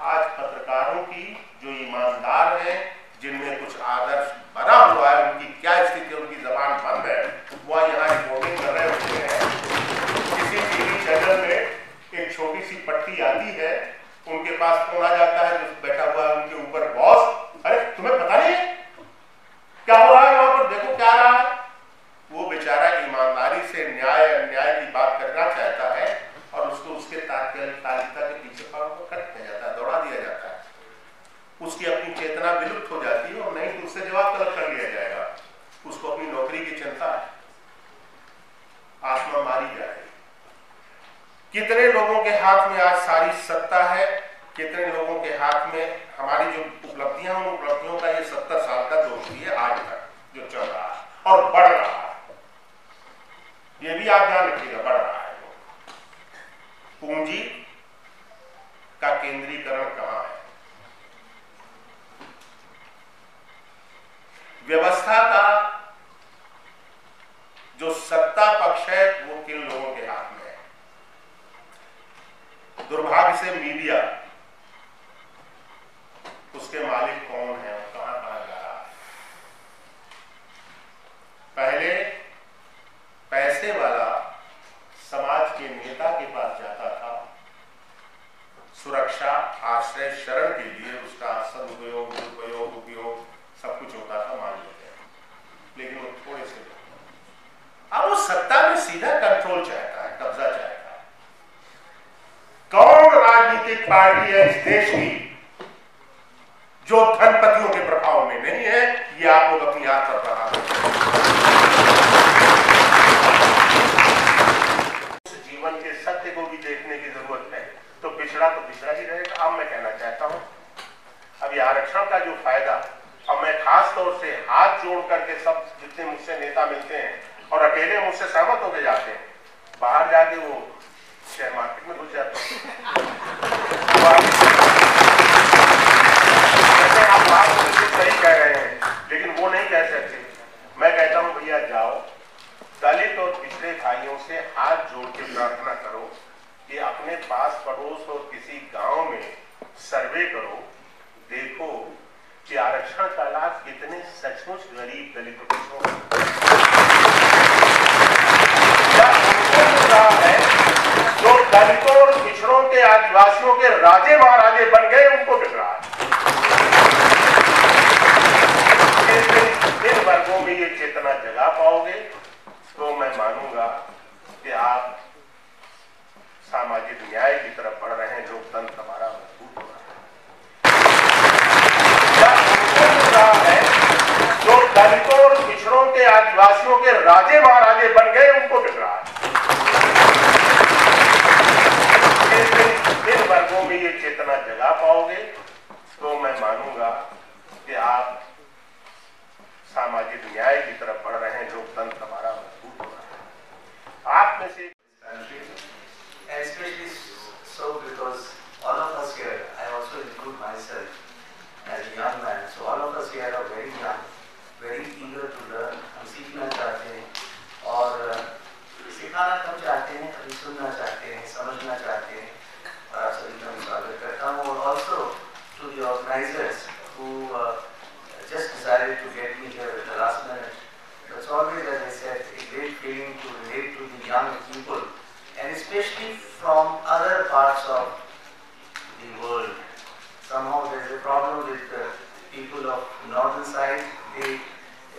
आज पत्रकारों की जो ईमानदार हैं, जिनमें कुछ आदर्श बना हुआ है, उनकी क्या स्थिति, उनकी जबान बंद है, वह यहाँ रिपोर्टिंग कर रहे होते हैं। किसी टीवी चैनल में एक छोटी सी पट्टी आती है, उनके पास फोन आ जाता है, जो बैठा हुआ है उनके ऊपर बॉस, अरे तुम्हें पता नहीं है क्या हो रहा है वहां पर, देखो क्या रहा है। वो बेचारा ईमानदारी से न्याय अन्याय की बात करना चाहता है और उसको उसके तात्कालिकता के पीछे कर दिया जाता है, दौड़ा दिया जाता है, उसकी अपनी चेतना विलुप्त हो जाती है और नहीं तो उससे जवाब तलब कर लिया जाएगा, उसको अपनी नौकरी की चिंता है, आत्मा मारी जाए। कितने लोगों के हाथ में आज सारी सत्ता है, कितने लोगों के हाथ में हमारी जो उपलब्धियां, उन उपलब्धियों का ये सत्तर साल का दोष भी है आज तक जो चल रहा है और बढ़ रहा है, ये भी आप ध्यान रखिएगा, बढ़ रहा है। पूंजी का केंद्रीकरण कहां है, व्यवस्था का जो सत्ता पक्ष है वो किन लोगों के हाथ में है? दुर्भाग्य से मीडिया उसके मालिक कौन है और कहां कहां जा रहा है? पहले पैसे वाला समाज के नेता के पास जाता था सुरक्षा, आश्रय, शरण के लिए, उसका सदुपयोग दुरुपयोग उपयोग सब कुछ होता था, मान लेते हैं, लेकिन वो थोड़े से अब वो सत्ता में सीधा कंट्रोल चाहता है, कब्जा चाहता है। कौन राजनीतिक पार्टी है इस देश की जो धनपतियों के प्रभाव में नहीं है? ये आप लोग अपनी याद कर रहा है। उस जीवन के सत्य को भी देखने की जरूरत है, तो पिछड़ा तो पिछड़ा ही रहेगा। अब मैं कहना चाहता हूं, अब ये आरक्षण का जो फायदा, अब मैं खास तौर से हाथ जोड़ करके सब जितने मुझसे नेता मिलते हैं और अकेले मुझसे सहमत होके जाते हैं, बाहर जाके वो शेयर मार्केट में घुस जाते हैं। आप सही कह रहे हैं लेकिन वो नहीं कह सकते। मैं कहता हूं भैया जाओ, दलित और पिछड़े भाइयों से हाथ जोड़ के प्रार्थना करो कि अपने पास पड़ोस और किसी गांव में सर्वे करो, देखो कि आरक्षण का लाभ कितने सचमुच गरीब दलितों को मिला है, जो दलितों और पिछड़ों के आदिवासियों के राजे महाराजे बन गए उनको मिल रहा है। इन वर्गों में ये चेतना जगा पाओगे तो मैं मानूंगा कि आप सामाजिक न्याय की तरफ बढ़ रहे हैं, लोकतंत्र हमारा मजबूत हो रहा है। जो दलितों और पिछड़ों के आदिवासियों के राजे महाराजे बन गए उनको मिल रहा है। इन वर्गों में ये चेतना जगा पाओगे तो मैं मानूंगा कि आप सामाजिक न्याय की तरफ बढ़ रहे हैं, लोकतंत्र हमारा मजबूत हो रहा है। आप में से especially so because all of us here, I also include myself as a young man, so all of us here are very young, very eager to learn. हम सीखना चाहते हैं और सिखाना हम चाहते हैं, हम सुनना चाहते हैं, समझना चाहते हैं। और आप सभी का मैं स्वागत करता हूँ और also to the organizers who uh, just decided to get me here at the last minute. It's always, as I said, a great feeling to relate to the young people, and especially from other parts of the world. Somehow there is a problem with the people of northern side. They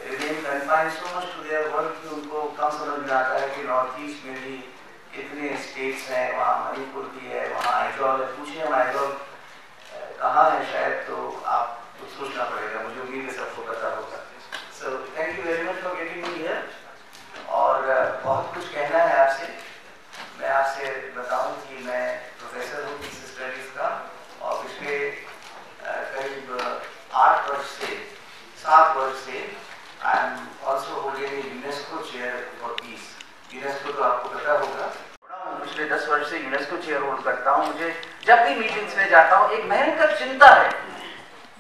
remain confined so much to their work कि उनको कम समझ में आता है कि north east में भी कितने स्टेट्स हैं, वहाँ मणिपुर भी है, वहाँ आइजॉल है। पूछिए हम आइजॉल कहाँ है, शायद तो आप कुछ सोचना पड़ेगा। मुझे उम्मीद है सबको पता होगा। So thank you very much for getting me here. और बहुत कुछ कहना है आपसे। मैं आपसे बताऊं कि मैं प्रोफेसर हूँ पीस स्टडीज़ का और पिछले करीब आठ वर्ष से सात वर्ष से I am also holding UNESCO chair for peace. UNESCO तो आपको पता होगा। पिछले दस वर्ष से यूनेस्को चेयर होल्ड करता हूँ। मुझे जब भी मीटिंग्स में जाता हूँ एक भयंकर चिंता है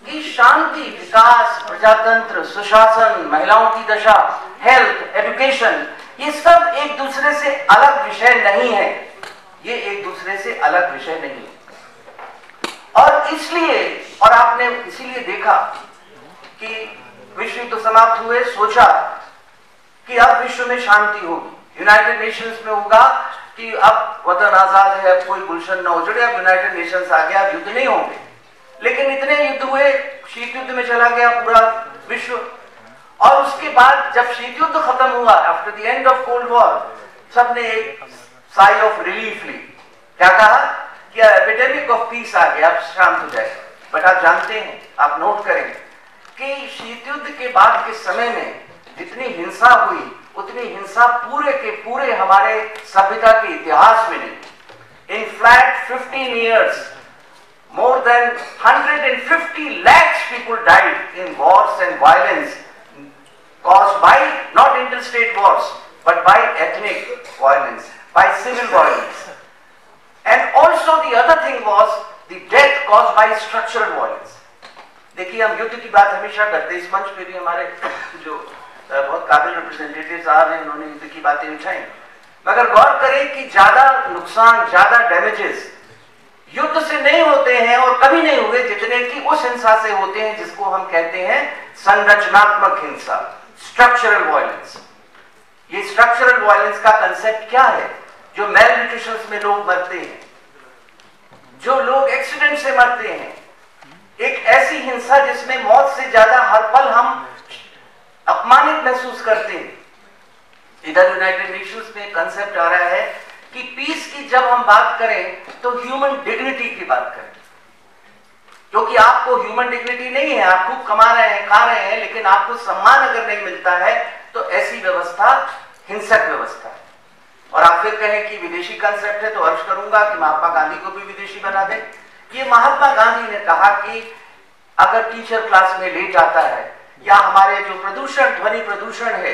कि शांति, विकास, प्रजातंत्र, सुशासन, महिलाओं की दशा, हेल्थ, एजुकेशन, ये सब एक दूसरे से अलग विषय नहीं है। ये एक दूसरे से अलग विषय नहीं है। और इसलिए और आपने इसीलिए देखा कि विश्व युद्ध तो समाप्त हुए, सोचा कि अब विश्व में शांति होगी, यूनाइटेड नेशंस में होगा कि अब वतन आजाद है, अब कोई गुलशन न उजड़े, अब यूनाइटेड नेशंस आ गया, अब युद्ध नहीं होंगे। लेकिन इतने युद्ध हुए, शीत युद्ध में चला गया पूरा विश्व। और उसके बाद जब शीत युद्ध खत्म हुआ, after the end of cold war, सबने एक साई ऑफ रिलीफ ली। क्या कहा कि एपिडेमिक ऑफ पीस आ गया, अब शांत हो जाएगा। बट आप जानते हैं, आप नोट करें कि शीत युद्ध के बाद के समय में जितनी हिंसा हुई, उतनी हिंसा पूरे के पूरे हमारे सभ्यता के इतिहास में नहीं। In flat fifteen years more than one hundred fifty lakhs people died in wars and violence caused by not interstate wars but by ethnic violence, by civil violence. And also the other thing was the death caused by structural violence. देखिए, हम युद्ध की बात हमेशा करते, इस मंच पे भी हमारे जो बहुत काबिल रिप्रेजेंटेटिव्स आ रहे हैं उन्होंने युद्ध की बातें उठाई, मगर गौर करें कि ज्यादा नुकसान, ज्यादा डैमेजेस युद्ध से नहीं होते हैं और कभी नहीं हुए जितने की उस हिंसा से होते हैं जिसको हम कहते हैं संरचनात्मक हिंसा, स्ट्रक्चरल वायलेंस। ये स्ट्रक्चरल वायलेंस का कंसेप्ट क्या है? जो मेल न्यूट्रिशन में लोग मरते हैं, जो लोग एक्सीडेंट से मरते हैं, एक ऐसी हिंसा जिसमें मौत से ज्यादा हर पल हम अपमानित महसूस करते हैं। इधर यूनाइटेड नेशंस में कंसेप्ट आ रहा है कि पीस की जब हम बात करें तो ह्यूमन डिग्निटी की बात करें, क्योंकि आपको ह्यूमन डिग्निटी नहीं है। आप खूब कमा रहे हैं, खा रहे हैं, लेकिन आपको सम्मान अगर नहीं मिलता है तो ऐसी व्यवस्था हिंसक व्यवस्था है। और आप फिर कहें कि विदेशी कंसेप्ट है, तो अर्ज करूंगा कि महात्मा गांधी को भी विदेशी बना दें। ये महात्मा गांधी ने कहा कि अगर टीचर क्लास में लेट आता है या हमारे जो प्रदूषण, ध्वनि प्रदूषण है,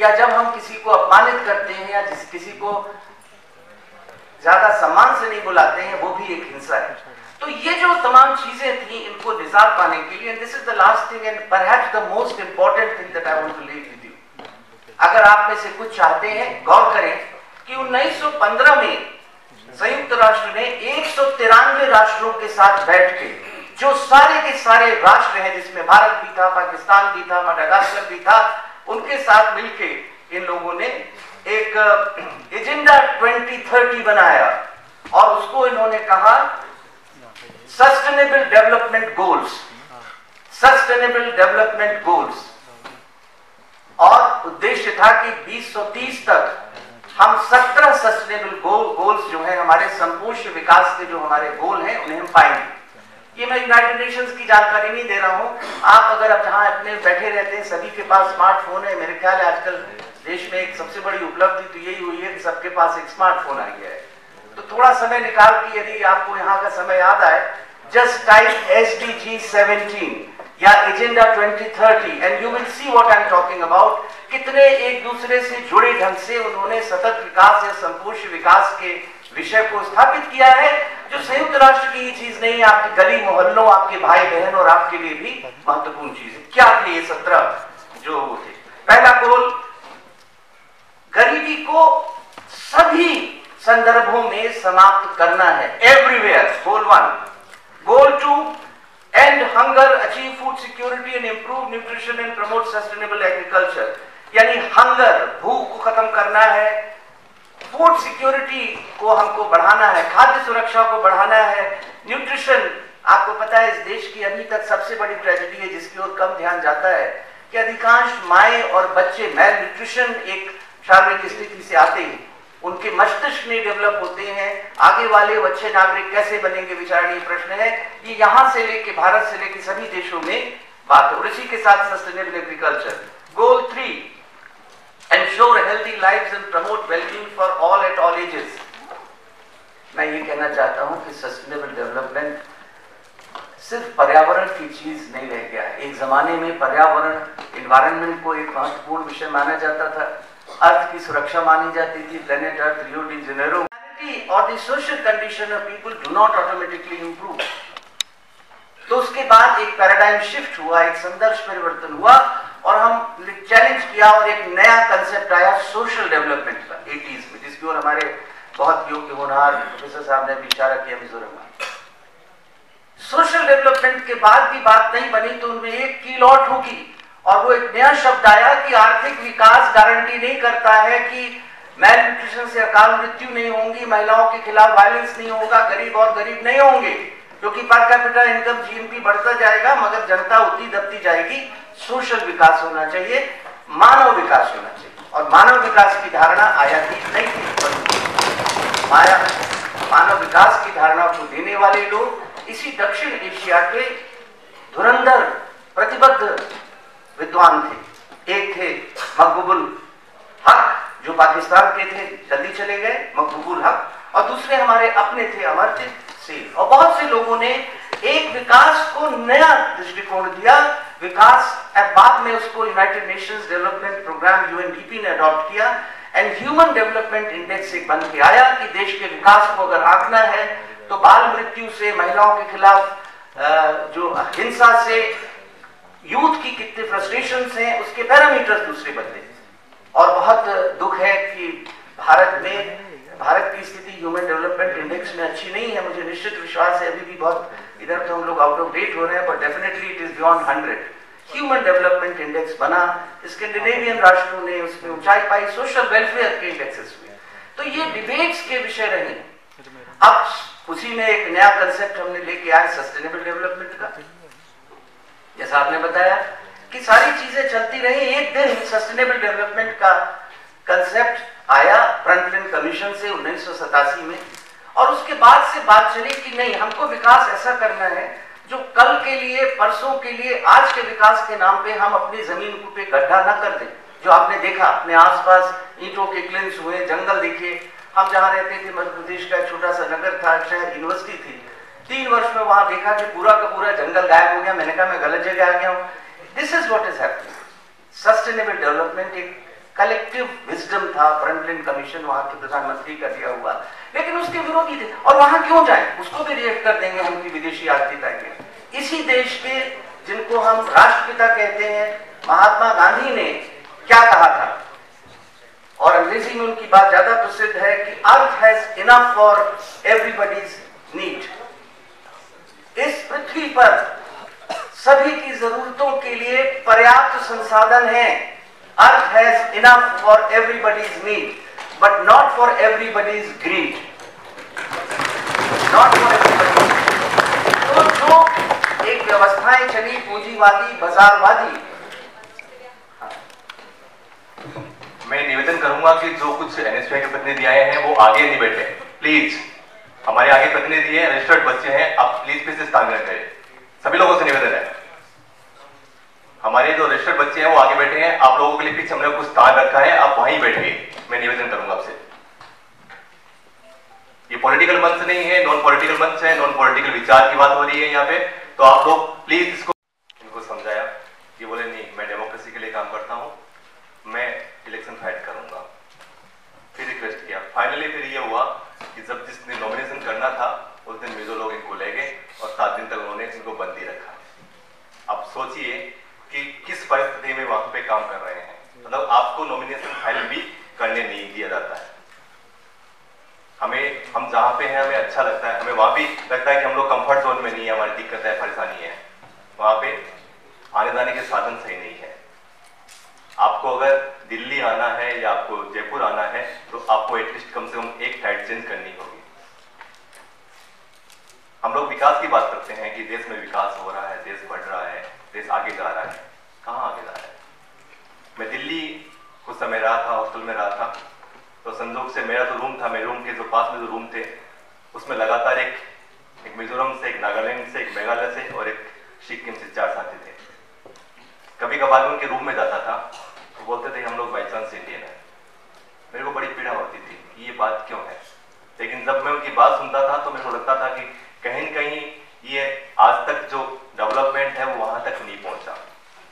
या जब हम किसी को अपमानित करते हैं या जिस किसी को ज्यादा सम्मान से नहीं बुलाते हैं, वो भी एक हिंसा है। तो ये जो तमाम चीजें थी, इनको निजात पाने के लिए, this is the last thing and perhaps the most important thing that I want to leave with you. अगर आप में से कुछ चाहते हैं, गौर करें कि उन्नीस सौ पंद्रह में संयुक्त राष्ट्र ने एक सौ तिरानवे राष्ट्रों के साथ बैठ के जो सारे के सारे राष्ट्र हैं जिसमें भारत भी था, पाकिस्तान भी था, मडागास्कर भी था, उनके साथ मिलकर इन लोगों ने एक एजेंडा ट्वेंटी थर्टी बनाया और उसको इन्होंने कहा sustainable development goals, sustainable development goals. और उद्देश्य था कि बीस सौ तीस तक हम सत्रह सस्टेनेबल गोल गोल्स जो है हमारे संपूर्ण विकास के जो हमारे गोल हैं उन्हें हम पाएंगे। ये मैं यूनाइटेड नेशंस की जानकारी नहीं दे रहा हूँ, आप अगर आप जहाँ अपने बैठे रहते हैं सभी के पास स्मार्टफोन है। मेरे ख्याल है आजकल देश में एक सबसे बड़ी उपलब्धि तो यही हुई है कि सबके पास एक स्मार्टफोन आ गया है। तो थोड़ा समय निकाल के यदि आपको यहाँ का समय याद आए, just type S D G seventeen या agenda twenty thirty and you will see what I am talking about. कितने एक दूसरे से जुड़े ढंग से उन्होंने सतत विकास या संपूर्ण विकास के विषय को स्थापित किया है, जो संयुक्त राष्ट्र की ये चीज नहीं है, आपके गली मोहल्लों, आपके भाई बहन और आपके लिए भी महत्वपूर्ण चीज है। क्या थे ये सत्रह जो थे? पहला गोल, गरीबी को सभी संदर्भों में समाप्त करना है, everywhere, goal one. Goal two, end hunger, achieve food security and improve nutrition and promote sustainable agriculture. यानी हंगर, भूख को खत्म करना है, फूड सिक्योरिटी को हमको बढ़ाना है, खाद्य सुरक्षा को बढ़ाना है, न्यूट्रिशन। आपको पता है इस देश की अभी तक सबसे बड़ी ट्रेजेडी है जिसकी ओर कम ध्यान जाता है कि अधिकांश माए और बच्चे मैल न्यूट्रिशन एक शारीरिक स्थिति से आते ही उनके मस्तिष्क नहीं डेवलप होते हैं। आगे वाले अच्छे नागरिक कैसे बनेंगे विचारणीय प्रश्न है। ये यहाँ से लेके भारत से लेके सभी देशों में बात हो। इसी के साथ sustainable agriculture. Goal three, Ensure healthy lives and promote well-being for all at all ages. मैं ये कहना चाहता हूँ कि सस्टेनेबल डेवलपमेंट सिर्फ पर्यावरण की चीज नहीं रह गया है। एक जमाने में पर्यावरण, इन्वायरमेंट को एक महत्वपूर्ण विषय माना जाता था, अर्थ की सुरक्षा मानी जाती थी, planet earth, Rio de Janeiro. और the social condition of people do not automatically improve. तो उसके बाद एक पैराडाइम शिफ्ट हुआ, एक संदर्भ परिवर्तन हुआ और हम चैलेंज किया और एक नया कंसेप्ट आया सोशल डेवलपमेंट का एटीज में, जिसकी ओर हमारे बहुत योग्य होनहार प्रोफेसर साहब ने भी इशारा किया। मिजोरम में सोशल डेवलपमेंट के बाद भी बात नहीं बनी तो उनमें एक कीलौट होगी और वो एक नया शब्द आया कि आर्थिक विकास गारंटी नहीं करता है कि मैल न्यूट्रिशन से अकाल मृत्यु नहीं होंगी, महिलाओं के खिलाफ वायलेंस नहीं होगा, गरीब और गरीब नहीं होंगे, क्योंकि पर कैपिटा इनकम जीएमपी बढ़ता जाएगा मगर जनता उतनी दबती जाएगी। सोशल विकास होना चाहिए, मानव विकास होना चाहिए। और मानव विकास की धारणा आया थी नहीं थी, मानव विकास की धारणा को देने वाले लोग इसी दक्षिण एशिया के धुरंधर प्रतिबद्ध विद्वान थे। एक थे महबूब उल हक जो पाकिस्तान के थे, जल्दी चले गए, महबूब उल हक। और दूसरे हमारे अपने थे अमर सिंह। और बहुत से लोगों ने एक विकास को नया दृष्टिकोण दिया। विकास बाद में उसको United Nations development Programme U N D P ने अडॉप्ट किया एंड ह्यूमन डेवलपमेंट इंडेक्स एक बन के आया कि देश के विकास को अगर आंकना है तो बाल मृत्यु से, महिलाओं के खिलाफ जो हिंसा से, यूथ की कितने फ्रस्ट्रेशंस हैं, उसके पैरामीटर्स दूसरे बदले। और बहुत दुख है कि भारत में भारत की स्थिति ह्यूमन डेवलपमेंट इंडेक्स में अच्छी नहीं है। मुझे निश्चित विश्वास है अभी भी बहुत इधर तो हम लोग आउट ऑफ डेट हो रहे हैं, but definitely it is beyond hundred. Human development index बना, स्कैंडिनेवियन राष्ट्रों ने उसमें ऊंचाई पाई, सोशल वेलफेयर के इंडेक्सेस हुए। तो ये डिबेट्स के विषय रहे। अब उसी में एक नया कंसेप्ट हमने लेके आए सस्टेनेबल डेवलपमेंट का। जैसा आपने बताया कि सारी चीजें चलती रही, एक दिन सस्टेनेबल डेवलपमेंट का कंसेप्ट आया फ्रंटलाइन कमीशन से उन्नीस सौ सतासी में। और उसके बाद से बात चली कि नहीं, हमको विकास ऐसा करना है जो कल के लिए, परसों के लिए, आज के विकास के नाम पे हम अपनी जमीन पे गड्ढा ना कर दें। जो आपने देखा अपने आसपास ईंटों के क्लिंस हुए, जंगल देखे। हम जहाँ रहते थे मध्य प्रदेश का छोटा सा नगर था, शहर, यूनिवर्सिटी थी, तीन वर्ष में वहां देखा कि पूरा का पूरा जंगल गायब हो गया। मैंने कहा मैं गलत जगह आ गया हूँ। This is what is happening. Sustainable development एक कलेक्टिव विजडम था, फ्रंटलाइन कमीशन वहां के प्रधानमंत्री का दिया हुआ, लेकिन उसके विरोधी थे। और वहां क्यों जाए, उसको भी रिएक्ट कर देंगे हम कि विदेशी आर्थिकता के। इसी देश के जिनको हम राष्ट्रपिता कहते हैं, महात्मा गांधी ने क्या कहा था, और अंग्रेजी में उनकी बात ज्यादा प्रसिद्ध है कि earth has enough for everybody's need. इस पृथ्वी पर सभी की जरूरतों के लिए पर्याप्त संसाधन हैं। Earth has enough for everybody's need but not for everybody's greed, not for everybody's greed. तो जो एक व्यवस्थाएं चली पूंजीवादी बाजारवादी, मैं निवेदन करूंगा कि जो कुछ एनएसयूआई के प्रतिनिधि आए हैं वो आगे नहीं बैठे, प्लीज। हमारे आगे प्रतिनिधि हैं, रजिस्टर्ड बच्चे हैं, आप प्लीज फिर से स्थान ग्रहण करें। सभी लोगों से निवेदन है, हमारे जो रजिस्टर्ड बच्चे हैं वो आगे बैठे हैं, आप लोगों के लिए पीछे हमने कुछ स्थान रखा है, आप वहीं बैठिए। मैं निवेदन करूंगा आपसे, ये पॉलिटिकल मंच नहीं है, नॉन पॉलिटिकल मंच है, नॉन पॉलिटिकल विचार की बात हो रही है यहाँ पे, तो आप लोग प्लीज इसको इनको समझाया। ये बोले नहीं, मैं डेमोक्रेसी के लिए काम करता हूँ, मैं इलेक्शन फाइट करूंगा। फिर रिक्वेस्ट किया, फाइनली फिर ये हुआ कि जब जिसने नॉमिनेशन करना था उस दिन मेजो लोग इनको ले गए और सात दिन तक उन्होंने इनको बंदी रखा। आप सोचिए कि किस परिस्थिति में वहां पे काम कर रहे हैं, मतलब आपको नॉमिनेशन फाइल भी करने नहीं दिया जाता है। हमें हम जहाँ पे हैं हमें अच्छा लगता है, हमें वहां भी लगता है कि हम लोग कंफर्ट जोन में नहीं है, हमारी दिक्कत है, परेशानी है, वहां पे आने जाने के साधन सही नहीं है। आपको अगर दिल्ली आना है या आपको जयपुर आना है तो आपको एटलीस्ट कम से कम एक फ्लाइट चेंज करनी होगी। हम लोग विकास की बात करते हैं कि देश में विकास हो रहा है, देश बढ़ रहा है, देश आगे जा रहा है, कहाँ आगे जा रहा है। मैं दिल्ली कुछ समय रहा था, हॉस्टल में रहा था, तो संजोग से मेरा तो रूम था, मेरे रूम के जो पास में जो रूम थे उसमें लगातार एक, एक मिजोरम से, एक नागालैंड से, एक मेघालय से और एक सिक्किम से चार साथी थे। कभी कभार उनके रूम में जाता था तो बोलते थे हम लोग बाई चांस इंडियन है। मेरे को बड़ी पीड़ा होती थी कि ये बात क्यों है, लेकिन जब मैं उनकी बात सुनता था तो मेरे को लगता था कि कहीं न कहीं ये आज तक जो डेवलपमेंट है वो वहां तक नहीं पहुंचा।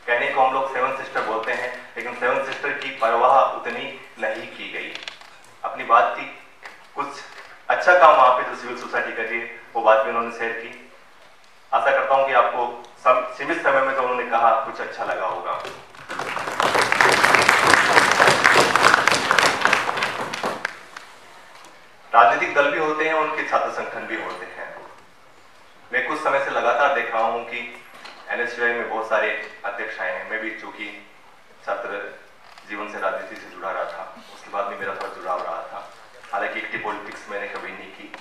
कहने को हम लोग सेवन सिस्टर बोलते हैं, लेकिन सेवन सिस्टर की परवाह उतनी नहीं की गई। अपनी बात की, कुछ अच्छा काम वहाँ पे जो सिविल सोसाइटी करिए वो बात भी उन्होंने शेयर की। आशा करता हूँ कि आपको सम, सीमित समय में जो उन्होंने कहा कुछ अच्छा लगा होगा। राजनीतिक दल भी होते हैं, उनके छात्र संगठन भी होते हैं। मैं कुछ समय से लगातार देख रहा हूं कि एनएसयूआई में बहुत सारे अध्यक्ष आए हैं। मैं भी चूंकि छात्र जीवन से राजनीति से जुड़ा रहा था, उसके बाद भी मेरा थोड़ा जुड़ाव रहा था, हालांकि एक्टिव पॉलिटिक्स मैंने कभी नहीं की।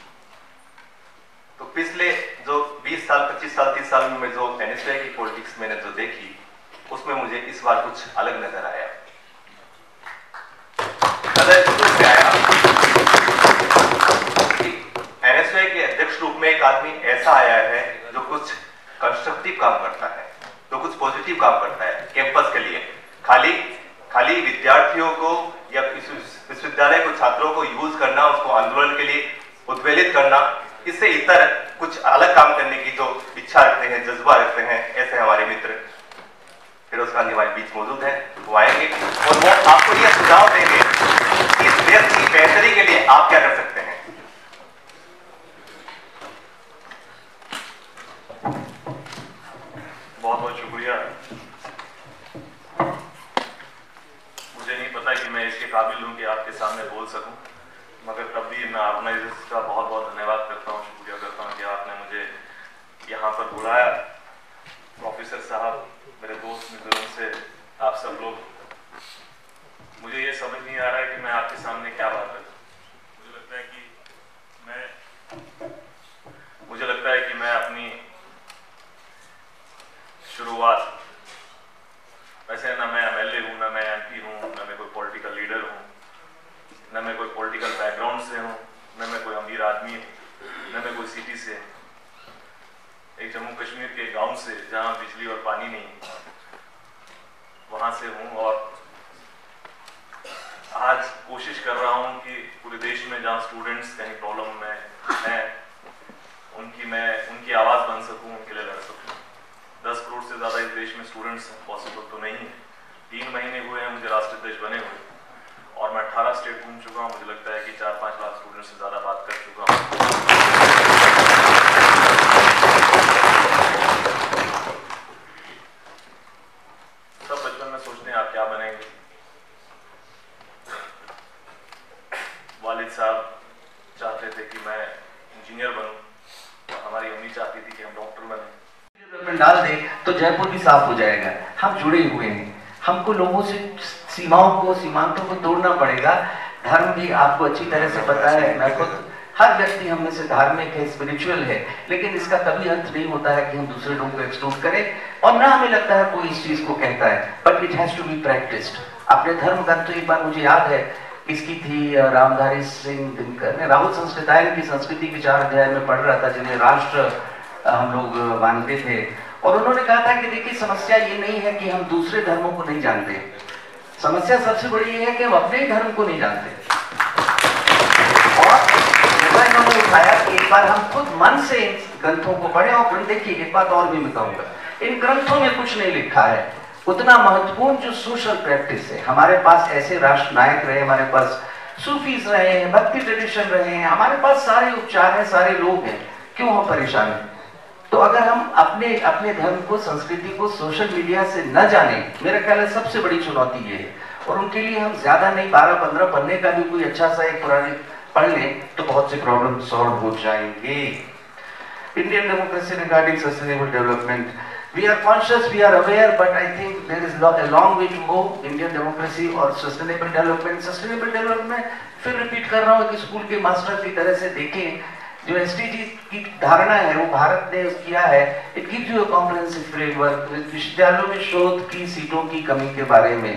तो पिछले जो बीस साल, पच्चीस साल, तीस साल में जो एनएसयूआई की पॉलिटिक्स मैंने जो देखी उसमें मुझे इस बार कुछ अलग नजर आया। नजर आया कि एनएसयूआई के अध्यक्ष रूप में एक आदमी ऐसा आया है जो कुछ कंस्ट्रक्टिव काम करता है, जो कुछ पॉजिटिव काम करता है कैंपस के लिए। खाली खाली विद्यार्थियों को या विश्वविद्यालय को, छात्रों को यूज करना, उसको आंदोलन के लिए उद्वेलित करना, इससे इतर कुछ अलग काम करने की जो इच्छा रखते हैं, जज्बा रखते हैं, ऐसे हमारे मित्र फिरोज खान जी हमारे बीच मौजूद हैं, वो आएंगे और वो आपको यह सुझाव देंगे कि इस देश की बेहतरी के लिए आप क्या कर सकते हैं। बहुत बहुत शुक्रिया। मुझे नहीं पता कि मैं इसके काबिल हूं कि आपके सामने बोल सकूं, मगर तब भी मैं ऑर्गेनाइजर्स का बहुत बहुत धन्यवाद करता हूँ, शुक्रिया करता हूँ कि आपने मुझे यहाँ पर बुलाया। प्रोफेसर साहब, मेरे दोस्त मित्रों से आप सब लोग, मुझे ये समझ नहीं आ रहा है कि मैं आपके सामने क्या बात करूँ। मुझे लगता है कि मैं मुझे लगता है कि मैं अपनी शुरुआत, वैसे ना मैं एमएलए हूँ, ना मैं एमपी हूँ, ना मैं कोई पॉलिटिकल लीडर हूँ, न मैं कोई पॉलिटिकल बैकग्राउंड से हूँ, न मैं कोई अमीर आदमी हूँ, न मैं कोई सिटी से, एक जम्मू कश्मीर के गांव से जहाँ बिजली और पानी नहीं, वहाँ से हूँ। और आज कोशिश कर रहा हूँ कि पूरे देश में जहाँ स्टूडेंट्स कहीं प्रॉब्लम में हैं उनकी मैं उनकी आवाज़ बन सकूँ, उनके लिए लड़ सकूँ। दस करोड़ से ज़्यादा इस देश में स्टूडेंट्स पॉसिबल तो नहीं है। तीन महीने हुए हैं मुझे राष्ट्राध्यक्ष बने हुए और मैं अठारह स्टेट घूम चुका हूँ। मुझे लगता है कि चार पाँच लाख स्टूडेंट से ज़्यादा बात कर चुका हूँ। सब बचपन में सोचते हैं आप क्या बनेंगे। वालिद साहब चाहते थे कि मैं इंजीनियर बनूँ, हमारी अम्मी चाहती थी कि हम डॉक्टर हम डाल दें तो जयपुर भी साफ हो जाएगा। हम जुड़े हुए हैं, हमको लोगों से सीमाओं को सीमांतों को तोड़ना पड़ेगा। धर्म भी आपको अच्छी तरह से पता है, मैं खुद, हर व्यक्ति हम में से धार्मिक है, स्पिरिचुअल है, लेकिन इसका कभी अर्थ नहीं होता है कि हम दूसरे लोगों को एक्सक्लूड करें, और ना हमें लगता है कोई इस चीज को कहता है, but it has to be practised. अपने धर्म का तो एक बार मुझे याद है, इसकी थी रामधारी सिंह दिनकर ने राहुल संस्कृतायन की संस्कृति के चार अध्याय में पढ़ रहा था, जिन्हें राष्ट्र हम लोग मानते थे, और उन्होंने कहा था कि देखिए समस्या ये नहीं है कि हम दूसरे धर्मों को नहीं जानते, समस्या सबसे बड़ी ये है कि हम अपने ही धर्म को नहीं जानते। और उन्होंने उठाया कि एक बार हम खुद मन से इन ग्रंथों को पढ़े, और देखिए एक बात और भी बताऊंगा, इन ग्रंथों में कुछ नहीं लिखा है उतना महत्वपूर्ण जो सोशल प्रैक्टिस है। हमारे पास ऐसे राष्ट्र नायक रहे, हमारे पास सूफीज रहे हैं, भक्ति ट्रेडिशन रहे हैं, हमारे पास सारे उपचार हैं, सारे लोग हैं, क्यों हम परेशान हैं? तो अगर हम अपने अपने धर्म को, संस्कृति को सोशल मीडिया से न जाने, मेरा ख्याल है सबसे बड़ी चुनौती ये है। और उनके लिए हम ज्यादा नहीं, बारह पंद्रह पढ़ने का भी कोई अच्छा सा एक पुरानी पढ़ लें तो बहुत से प्रॉब्लम सॉल्व हो जाएंगे। Indian democracy regarding sustainable development, we are conscious, we are aware, but I think there is a long way to go. Indian democracy or sustainable development, sustainable development फिर रिपीट कर रहा हूँ कि school के master की तरह से देखें, जो एसडीजी की धारणा है वो भारत ने किया है, it gives you a comprehensive framework। विश्वविद्यालयों में शोध की सीटों की कमी के बारे में,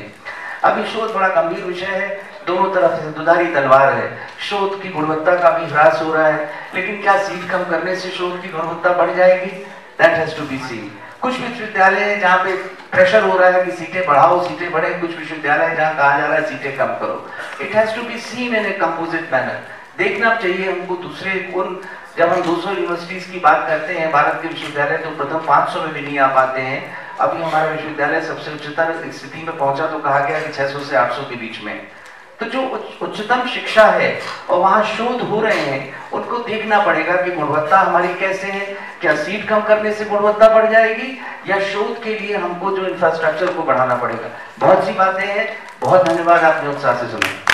अभी शोध बड़ा गंभीर विषय है, दोनों तरफ से दुधारी तलवार है, शोध की गुणवत्ता का भी ह्रास हो रहा है, लेकिन क्या सीट कम करने से शोध की गुणवत्ता बढ़ जाएगी? That has to be seen। कुछ विश्वविद्यालय हैं जहाँ पे प्रेशर हो रहा है कि सीटें बढ़ाओ, सीटें बढ़े, कुछ विश्वविद्यालय हैं जहाँ कहा जा रहा है सीटें कम करो। It has to be seen in a composite manner. देखना चाहिए हमको दूसरे उन, जब हम दो सौ यूनिवर्सिटीज की बात करते हैं भारत के विश्वविद्यालय, तो प्रथम पाँच सौ में भी नहीं आ पाते हैं। अभी हमारा विश्वविद्यालय सबसे उच्चतर स्थिति में पहुंचा तो कहा गया कि छह सौ से आठ सौ के बीच में। तो जो उच्चतम शिक्षा है और वहाँ शोध हो रहे हैं, उनको देखना पड़ेगा कि गुणवत्ता हमारी कैसे है, क्या सीट कम करने से गुणवत्ता बढ़ जाएगी, या शोध के लिए हमको जो इंफ्रास्ट्रक्चर को बढ़ाना पड़ेगा। बहुत सी बातें हैं, बहुत धन्यवाद, आपने उत्साह से सुना।